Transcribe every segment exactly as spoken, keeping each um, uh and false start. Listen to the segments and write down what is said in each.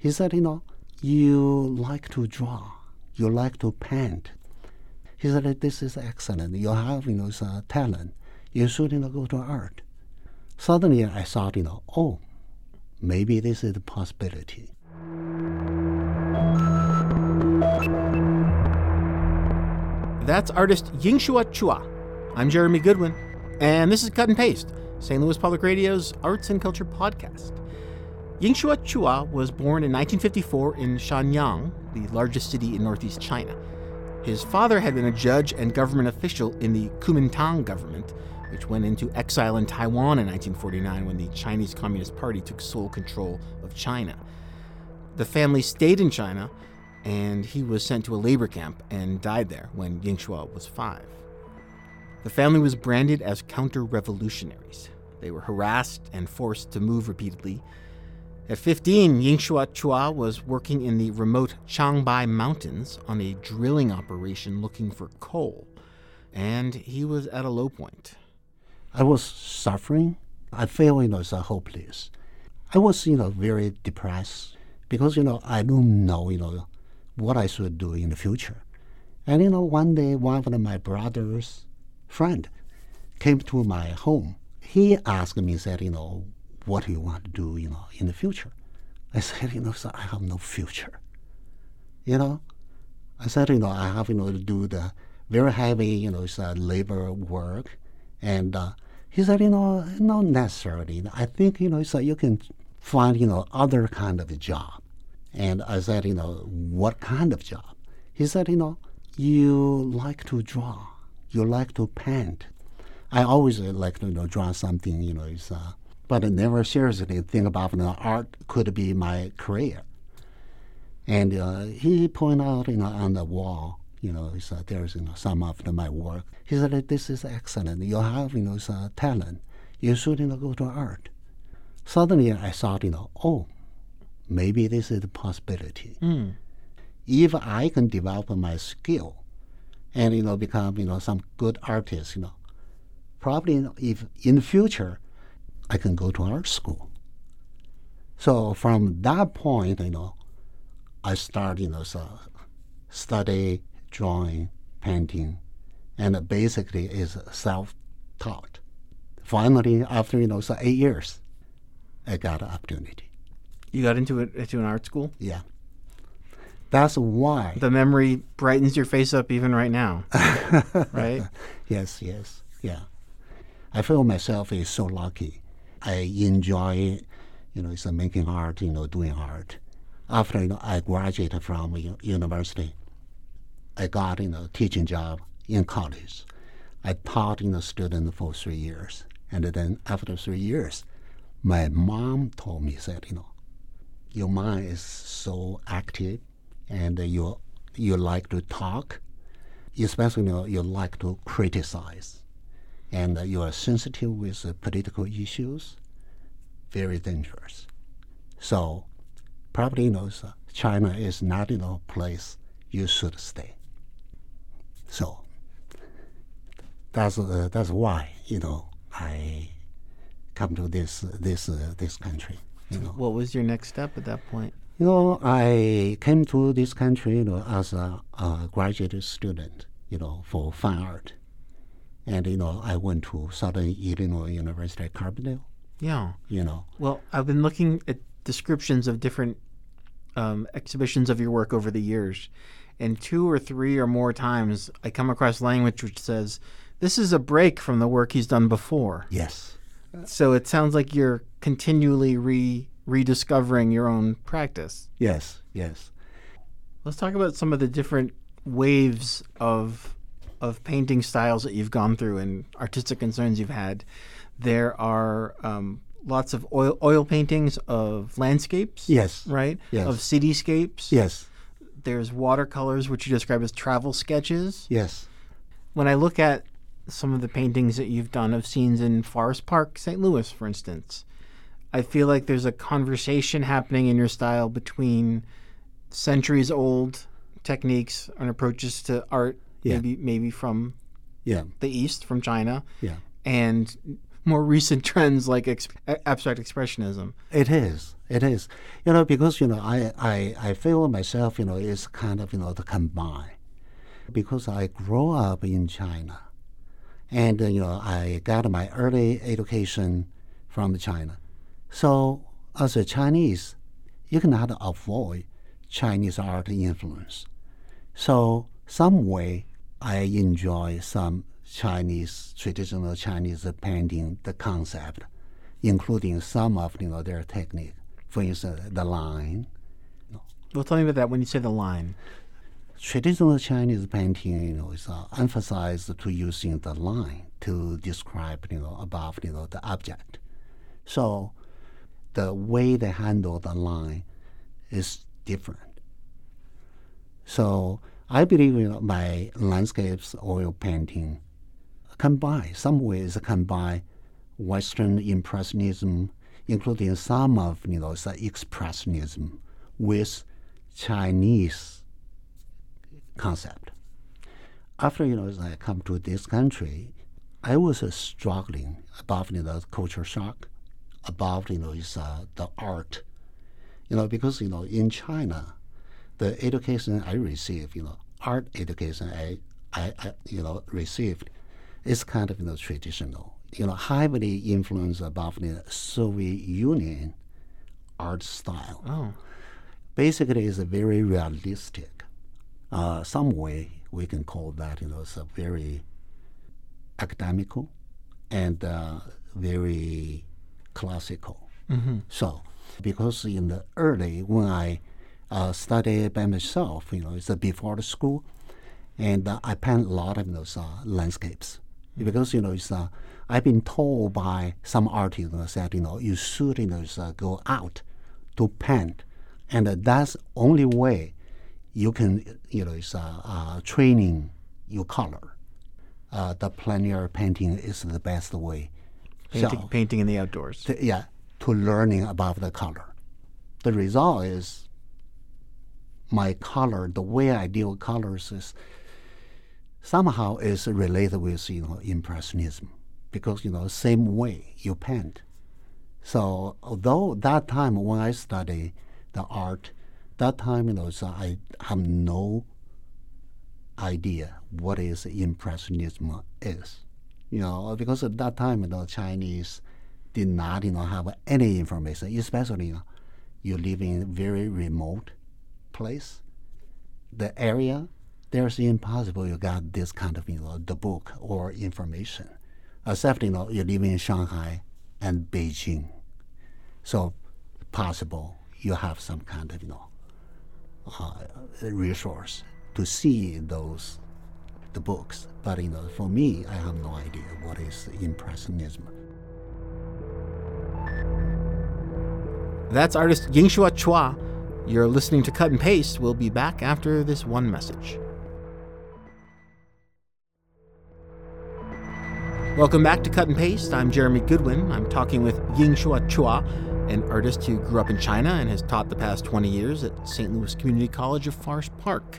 He said, you know, you like to draw, you like to paint. He said, this is excellent. You have, you know, a talent. You should, you know, go to art. Suddenly I thought, you know, oh, maybe this is a possibility. That's artist Yingxue Chua. I'm Jeremy Goodwin, and this is Cut and Paste, Saint Louis Public Radio's Arts and Culture podcast. Yingxue Chua was born in nineteen fifty-four in Shenyang, the largest city in northeast China. His father had been a judge and government official in the Kuomintang government, which went into exile in Taiwan in nineteen forty-nine when the Chinese Communist Party took sole control of China. The family stayed in China, and he was sent to a labor camp and died there when Yingxue was five. The family was branded as counter-revolutionaries. They were harassed and forced to move repeatedly. At fifteen, Yingxue Chua was working in the remote Changbai Mountains on a drilling operation looking for coal, and he was at a low point. I was suffering. I felt, you know, so hopeless. I was, you know, very depressed because, you know, I don't know, you know, what I should do in the future. And, you know, one day, one of my brother's friend came to my home. He asked me, said, you know, what do you want to do, you know, in the future? I said, you know, so I have no future. You know, I said, you know, I have, you know, to do the very heavy, you know, so labor work. And uh, he said, you know, not necessarily. I think, you know, so you can find, you know, other kind of a job. And I said, you know, what kind of job? He said, you know, you like to draw. You like to paint. I always like to, you know, draw something, you know, it's, uh, but I never seriously think about, you know, art could be my career. And uh, he pointed out, you know, on the wall, you know, it's, uh, there's, you know, some of my work. He said, this is excellent. You have, you know, it's, uh, talent. You should, you know, go to art. Suddenly I thought, you know, oh, maybe this is a possibility. Mm. If I can develop my skill and, you know, become, you know, some good artist, you know, probably, you know, if in the future I can go to art school. So from that point, you know, I started, you know, so study drawing, painting, and it basically is self-taught. Finally, after, you know, so eight years, I got an opportunity. You got into it into an art school? Yeah. That's why. The memory brightens your face up even right now, right? Yes, yes, yeah. I feel myself is so lucky. I enjoy, you know, it's making art, you know, doing art. After, you know, I graduated from university, I got, you know, a teaching job in college. I taught, you know, students for three years. And then after three years, my mom told me, said, you know, your mind is so active, and you you like to talk, especially you, know, you like to criticize, and you are sensitive with uh, political issues, very dangerous. So probably you know, China is not you know, place you should stay. So that's uh, that's why you know I come to this this uh, this country. You know. What was your next step at that point? You know, I came to this country, you know, as a, a graduate student, you know, for fine art. And, you know, I went to Southern Illinois University, Carbondale. Yeah. You know. Well, I've been looking at descriptions of different um, exhibitions of your work over the years. And two or three or more times I come across language which says, this is a break from the work he's done before. Yes. So it sounds like you're continually re rediscovering your own practice. Yes, yes. Let's talk about some of the different waves of of painting styles that you've gone through and artistic concerns you've had. There are um, lots of oil oil paintings of landscapes. Yes. Right? Yes. Of cityscapes. Yes. There's watercolors, which you describe as travel sketches. Yes. When I look at some of the paintings that you've done of scenes in Forest Park, Saint Louis, for instance, I feel like there's a conversation happening in your style between centuries-old techniques and approaches to art, yeah. maybe maybe from yeah. the East, from China, yeah. and more recent trends like ex- abstract expressionism. It is. It is. You know, because, you know, I, I, I feel myself, you know, it's kind of, you know, the combine. Because I grew up in China. And, uh, you know, I got my early education from China. So as a Chinese, you cannot avoid Chinese art influence. So some way I enjoy some Chinese, traditional Chinese painting, the concept, including some of, you know, their technique. For instance, the line. Well, tell me about that when you say the line. Traditional Chinese painting, you know, is uh, emphasized to using the line to describe, you know, above, you know, the object. So the way they handle the line is different. So I believe, you know, my landscapes, oil painting, combine, some ways combine Western impressionism, including some of, you know, the expressionism with Chinese concept. After, you know, I come to this country, I was uh, struggling about, you know, culture shock, about, you know, is, uh, the art. You know, because, you know, in China, the education I received, you know, art education I, I, I you know, received is kind of, you know, traditional. You know, heavily influenced about the Soviet Union art style. Oh. Basically, it's a very realistic. Uh, some way we can call that, you know, it's a very academical and uh, very classical. Mm-hmm. So, because in the early, when I uh, studied by myself, you know, it's before the school, and uh, I paint a lot of those uh, landscapes. Because, you know, it's, uh, I've been told by some artists, you know, that, you know, you should, you know, uh, go out to paint, and uh, that's only way you can, you know, it's uh, uh, training your color. Uh, the plein air painting is the best way. Painting, so, painting in the outdoors. To, yeah, to learning about the color. The result is my color, the way I deal with colors is somehow is related with, you know, impressionism, because, you know, same way you paint. So although that time when I study the art, that time, you know, so I have no idea what is impressionism is, you know, because at that time, you know, Chinese did not, you know, have any information, especially, you know, you live in a very remote place, the area. There's impossible you got this kind of, you know, the book or information. Except, you know, you live in Shanghai and Beijing. So possible you have some kind of, you know, uh, resource to see those, the books. But, you know, for me, I have no idea what is impressionism. That's artist Yingxue Chua. You're listening to Cut and Paste. We'll be back after this one message. Welcome back to Cut and Paste. I'm Jeremy Goodwin. I'm talking with Yingxue Chua, an artist who grew up in China and has taught the past twenty years at Saint Louis Community College of Forest Park.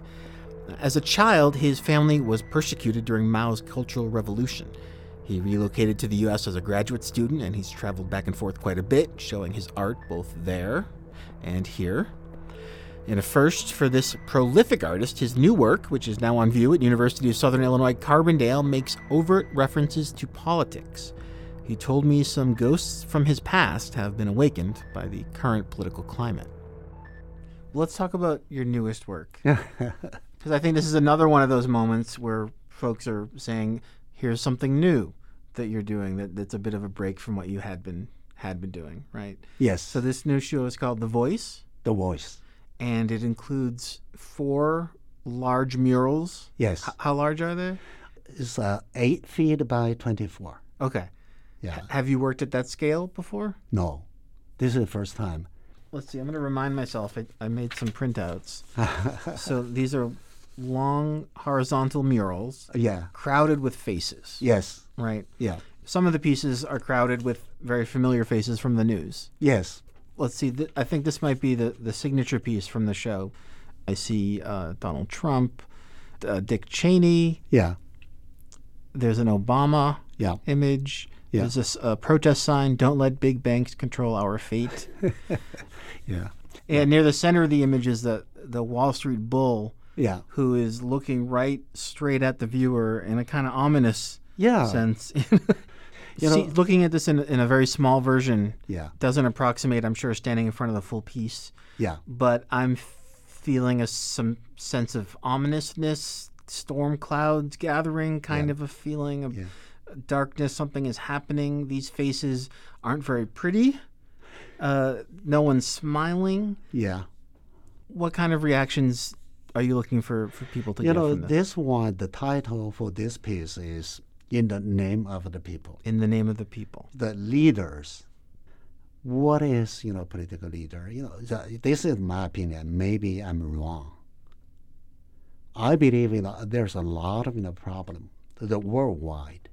As a child, his family was persecuted during Mao's Cultural Revolution. He relocated to the U S as a graduate student, and he's traveled back and forth quite a bit, showing his art both there and here. In a first for this prolific artist, his new work, which is now on view at University of Southern Illinois Carbondale, makes overt references to politics. He told me some ghosts from his past have been awakened by the current political climate. Let's talk about your newest work. Because I think this is another one of those moments where folks are saying, here's something new that you're doing that, that's a bit of a break from what you had been had been doing, right? Yes. So this new show is called The Voice? The Voice. And it includes four large murals. Yes. H- how large are they? It's uh, eight feet by twenty-four. Okay. Yeah. H- have you worked at that scale before? No. This is the first time. Let's see. I'm going to remind myself. I, I made some printouts. So these are long horizontal murals. Yeah. Crowded with faces. Yes. Right? Yeah. Some of the pieces are crowded with very familiar faces from the news. Yes. Let's see, th- I think this might be the, the signature piece from the show. I see uh, Donald Trump, uh, Dick Cheney. Yeah. There's an Obama yeah. image. Yeah. There's this uh, protest sign, "Don't let big banks control our fate." Yeah. And near the center of the image is the, the Wall Street bull, yeah, who is looking right straight at the viewer in a kind of ominous yeah. sense. You know, see, looking at this in, in a very small version yeah. doesn't approximate, I'm sure, standing in front of the full piece. Yeah. But I'm feeling a, some sense of ominousness, storm clouds gathering, kind yeah. of a feeling of yeah. darkness. Something is happening. These faces aren't very pretty. Uh, no one's smiling. Yeah. What kind of reactions are you looking for, for people to you get know, from this? You know, this one, the title for this piece is "In the Name of the People." In the name of the people. The leaders. What is, you know, political leader? You know, the, this is my opinion. Maybe I'm wrong. I believe you know, there's a lot of, you know, problem, the worldwide.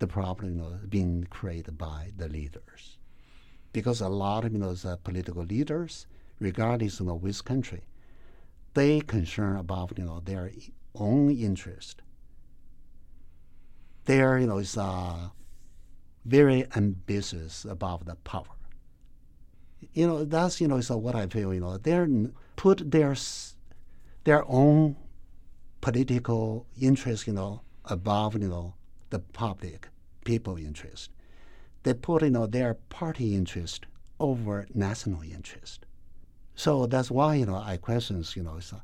The problem, you know, being created by the leaders. Because a lot of, you know, the political leaders, regardless, you know, which country, they concern about, you know, their own interest. They are, you know, is, uh, very ambitious about the power. You know, that's, you know, is uh, what I feel, you know, they're put their their own political interest, you know, above, you know, the public, people interest. They put, you know, their party interest over national interest. So that's why, you know, I question, you know, is, uh,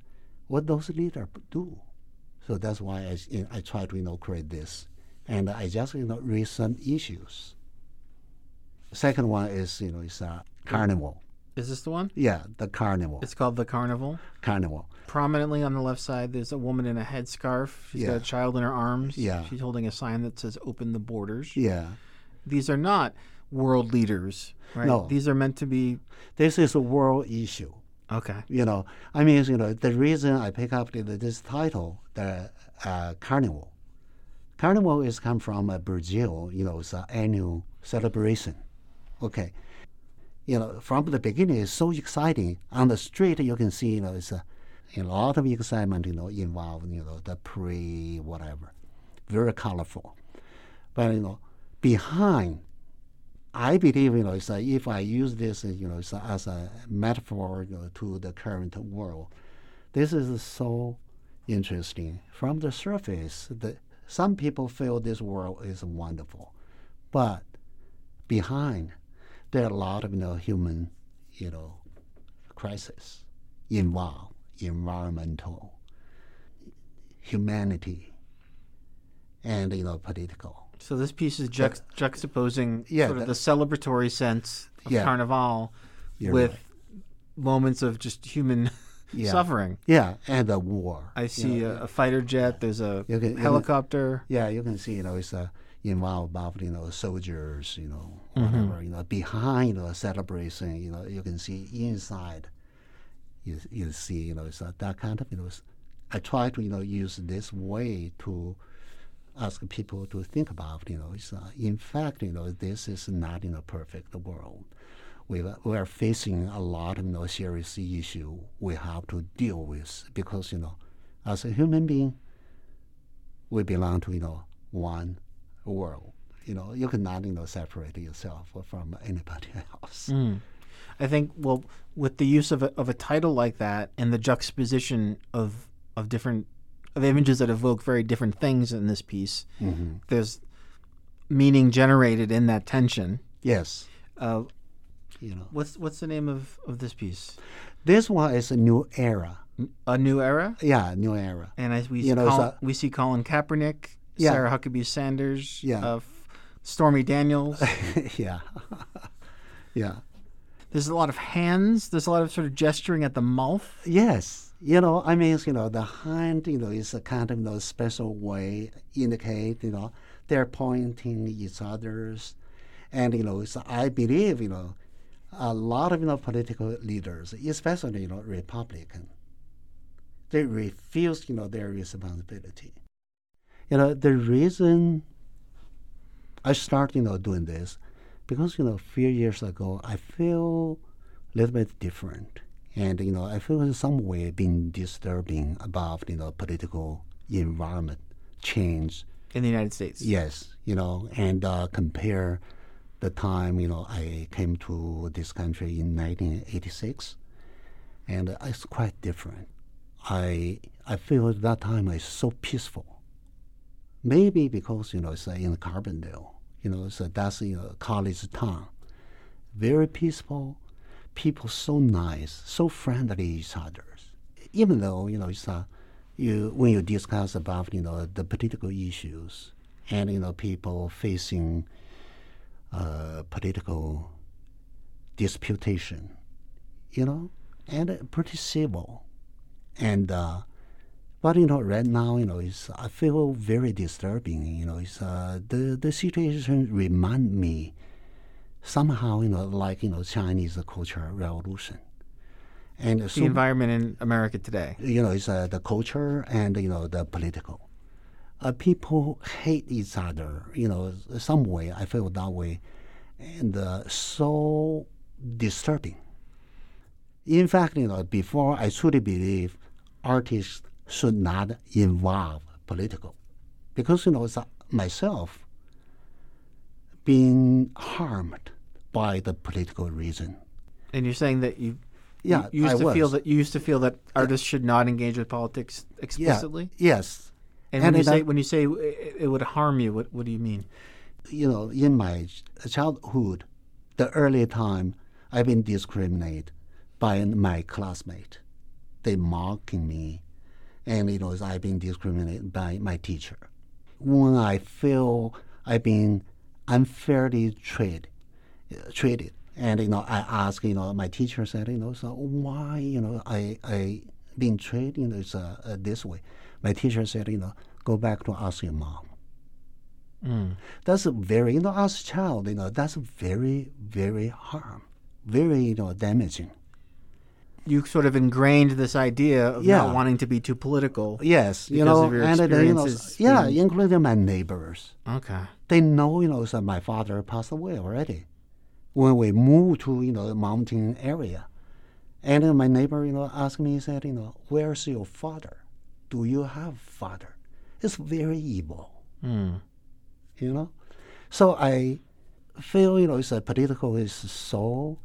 what those leaders do. So that's why I, you know, I try to, you know, create this. And I just, you know, read some issues. Second one is, you know, it's a carnival. Is this the one? Yeah, the carnival. It's called the carnival? Carnival. Prominently on the left side, there's a woman in a headscarf. She's yeah. got a child in her arms. Yeah. She's holding a sign that says, "Open the borders." Yeah. These are not world leaders, right? No. These are meant to be... This is a world issue. Okay. You know, I mean, you know, the reason I pick up this title, the uh, carnival, Carnival is come from uh, Brazil, you know, it's an annual celebration. Okay. You know, from the beginning, it's so exciting. On the street, you can see, you know, it's a, a lot of excitement, you know, involved, you know, the parade, whatever. Very colorful. But, you know, behind, I believe, you know, it's a, if I use this, you know, it's a, as a metaphor, you know, to the current world, this is so interesting. From the surface, the some people feel this world is wonderful, but behind there are a lot of you know human, you know, crisis involved, environmental, humanity, and you know political. So this piece is ju- juxtaposing yeah, sort of that, the celebratory sense of yeah, Carnival with right. moments of just human. Yeah. Suffering. Yeah, and the war. I see you know, a, a fighter jet. There's a you can, helicopter. You can, yeah, you can see, you know, it's uh, involved about, you know, soldiers, you know, mm-hmm. whatever, you know, behind the celebration, you know, you can see inside. You you see, you know, it's uh, that kind of, you know, I try to, you know, use this way to ask people to think about, you know, it's, uh, in fact, you know, this is not in a perfect world. We we are facing a lot of you know, serious issue we have to deal with because you know, as a human being, we belong to you know one world. You know, you cannot you know separate yourself from anybody else. Mm. I think well, with the use of a, of a title like that and the juxtaposition of of different of images that evoke very different things in this piece, mm-hmm. there's meaning generated in that tension. Yes. Uh, You know. What's what's the name of, of this piece? This one is a new era. A new era? Yeah, new era. And I, we, see know, Colin, a, we see Colin Kaepernick, yeah. Sarah Huckabee Sanders, yeah. uh, f- Stormy Daniels. yeah, yeah. There's a lot of hands. There's a lot of sort of gesturing at the mouth. Yes, you know, I mean, you know, the hand, you know, is a kind of you know, special way indicate, you know, they're pointing each other's, and you know, it's, I believe, you know. A lot of you know, political leaders, especially you know, Republican, they refuse you know, their responsibility. You know, the reason I started you know, doing this, because you know, a few years ago, I feel a little bit different. And you know, I feel in some way being disturbing about you know, political environment change. In the United States. Yes, you know, and uh, compare the time, you know, I came to this country in nineteen eighty-six, and it's quite different. I I feel at that time it's so peaceful. Maybe because, you know, it's in Carbondale, you know, so that's you know, college town. Very peaceful, people so nice, so friendly to each other. Even though, you know, it's a, you when you discuss about, you know, the political issues and, you know, people facing uh, political disputation, you know, and uh, pretty civil. And, uh, but, you know, right now, you know, it's, I feel very disturbing, you know, it's, uh, the, the situation reminds me somehow, you know, like, you know, Chinese Cultural Revolution. And the so, environment in America today. You know, it's uh, the culture and, you know, the political. Uh, people hate each other, you know, some way. I feel that way. And uh, so disturbing. In fact, you know, before I truly believe artists should not involve political. Because, you know, it's, uh, myself being harmed by the political reason. And you're saying that you... Yeah, you used I to was. feel that you used to feel that artists should not engage with politics explicitly. Yeah, yes, and, and when, you I, say, when you say it, it would harm you, what, what do you mean? You know, in my childhood, the early time, I've been discriminated by my classmate. They mocking me, and you know, I've been discriminated by my teacher. When I feel I've been unfairly treated, treated. And, you know, I asked, you know, my teacher said, you know, so why, you know, I, I been treated, you know, it's, uh, uh, this way. My teacher said, you know, go back to ask your mom. Mm. That's a very, you know, as a child, you know, that's very, very harm, very, you know, damaging. You sort of ingrained this idea of yeah. not wanting to be too political. Yes, you know, of your and then, you know, yeah, in... including my neighbors. Okay. They know, you know, so my father passed away already. When we moved to, you know, the mountain area, and uh, my neighbor, you know, asked me, he said, you know, where's your father? Do you have father? It's very evil, mm. you know? So I feel, you know, it's a political is so,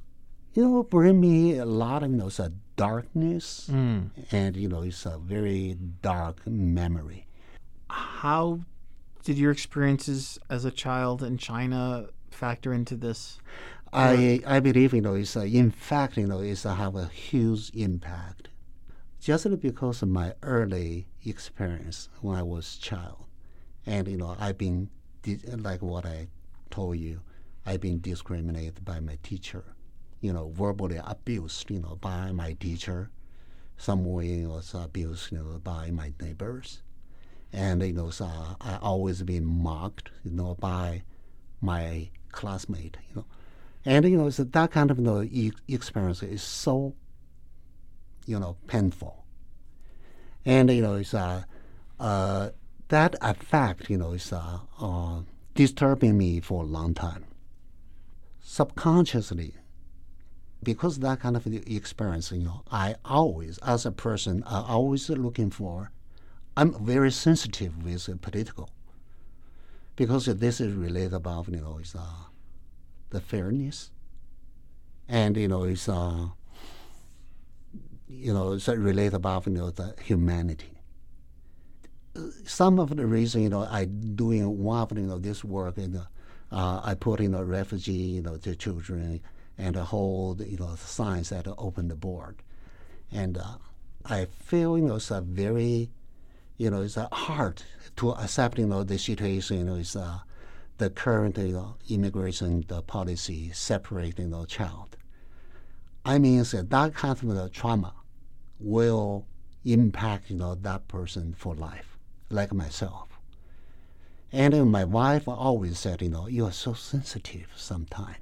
you know, bring me a lot of, you know, it's a darkness, mm. and, you know, it's a very dark memory. How did your experiences as a child in China factor into this? I I believe, you know, it's uh, in fact, you know, it's uh, have a huge impact. Just because of my early experience when I was child, and, you know, I've been, like what I told you, I've been discriminated by my teacher, you know, verbally abused, you know, by my teacher. Some way I was abused, you know, by my neighbors. And, you know, so I always been mocked, you know, by my classmate, you know. And, you know, so that kind of, you know, e- experience is so, you know, painful. And, you know, it's, uh, uh, that effect, you know, is uh, uh, disturbing me for a long time. Subconsciously, because that kind of experience, you know, I always, as a person, I always looking for, I'm very sensitive with uh, political. Because this is related about, you know, it's, uh, the fairness, and, you know, it's, uh, you know, it's related about, you know, the humanity. Some of the reason, you know, I doing one of, you know, this work, and uh, uh, I put, you know, refugee, you know, the children, and the whole, you know, signs that open the board. And uh, I feel, you know, it's a very... You know, it's uh, hard to accept, you know, the situation, you know, is uh, the current, you know, immigration the policy separating the child. I mean, so that kind of uh, trauma will impact, you know, that person for life, like myself. And uh, my wife always said, you know, you are so sensitive sometimes,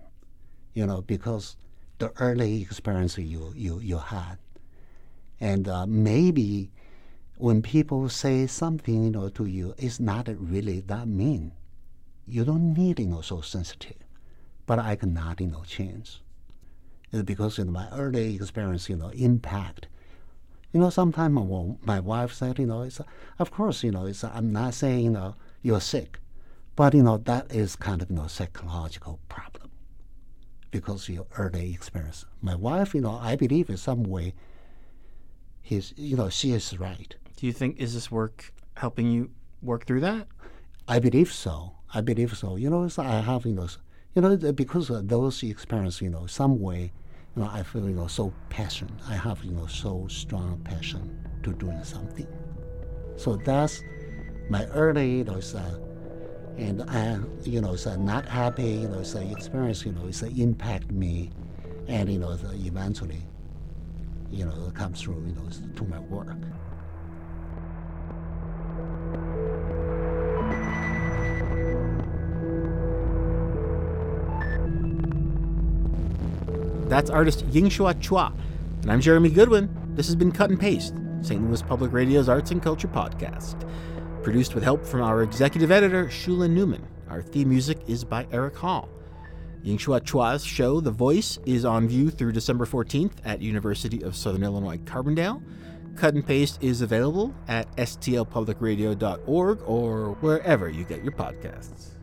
you know, because the early experience you, you, you had. And uh, maybe... when people say something, you know, to you, it's not really that mean. You don't need, you know, so sensitive. But I cannot, you know, change. It's because in my early experience, you know, impact. You know, sometimes my wife said, you know, it's, of course, you know, it's, I'm not saying, you know, you're sick. But, you know, that is kind of, you know, psychological problem because of your early experience. My wife, you know, I believe in some way, he's, you know, she is right. Do you think, is this work helping you work through that? I believe so. I believe so. You know, so I have, you know, you know, because of those experiences, you know, some way, you know, I feel, you know, so passionate. I have, you know, so strong passion to doing something. So that's my early, you know, so, and I, you know, so not happy, you know, so experience, you know, so impact me, and, you know, so eventually, you know, it comes through, you know, to my work. That's artist Yingxue Chua, and I'm Jeremy Goodwin. This has been Cut and Paste, Saint Louis Public Radio's Arts and Culture Podcast. Produced with help from our executive editor, Shulin Newman. Our theme music is by Eric Hall. Yingxue Chua's show, The Voice, is on view through December fourteenth at University of Southern Illinois Carbondale. Cut and Paste is available at s t l public radio dot org or wherever you get your podcasts.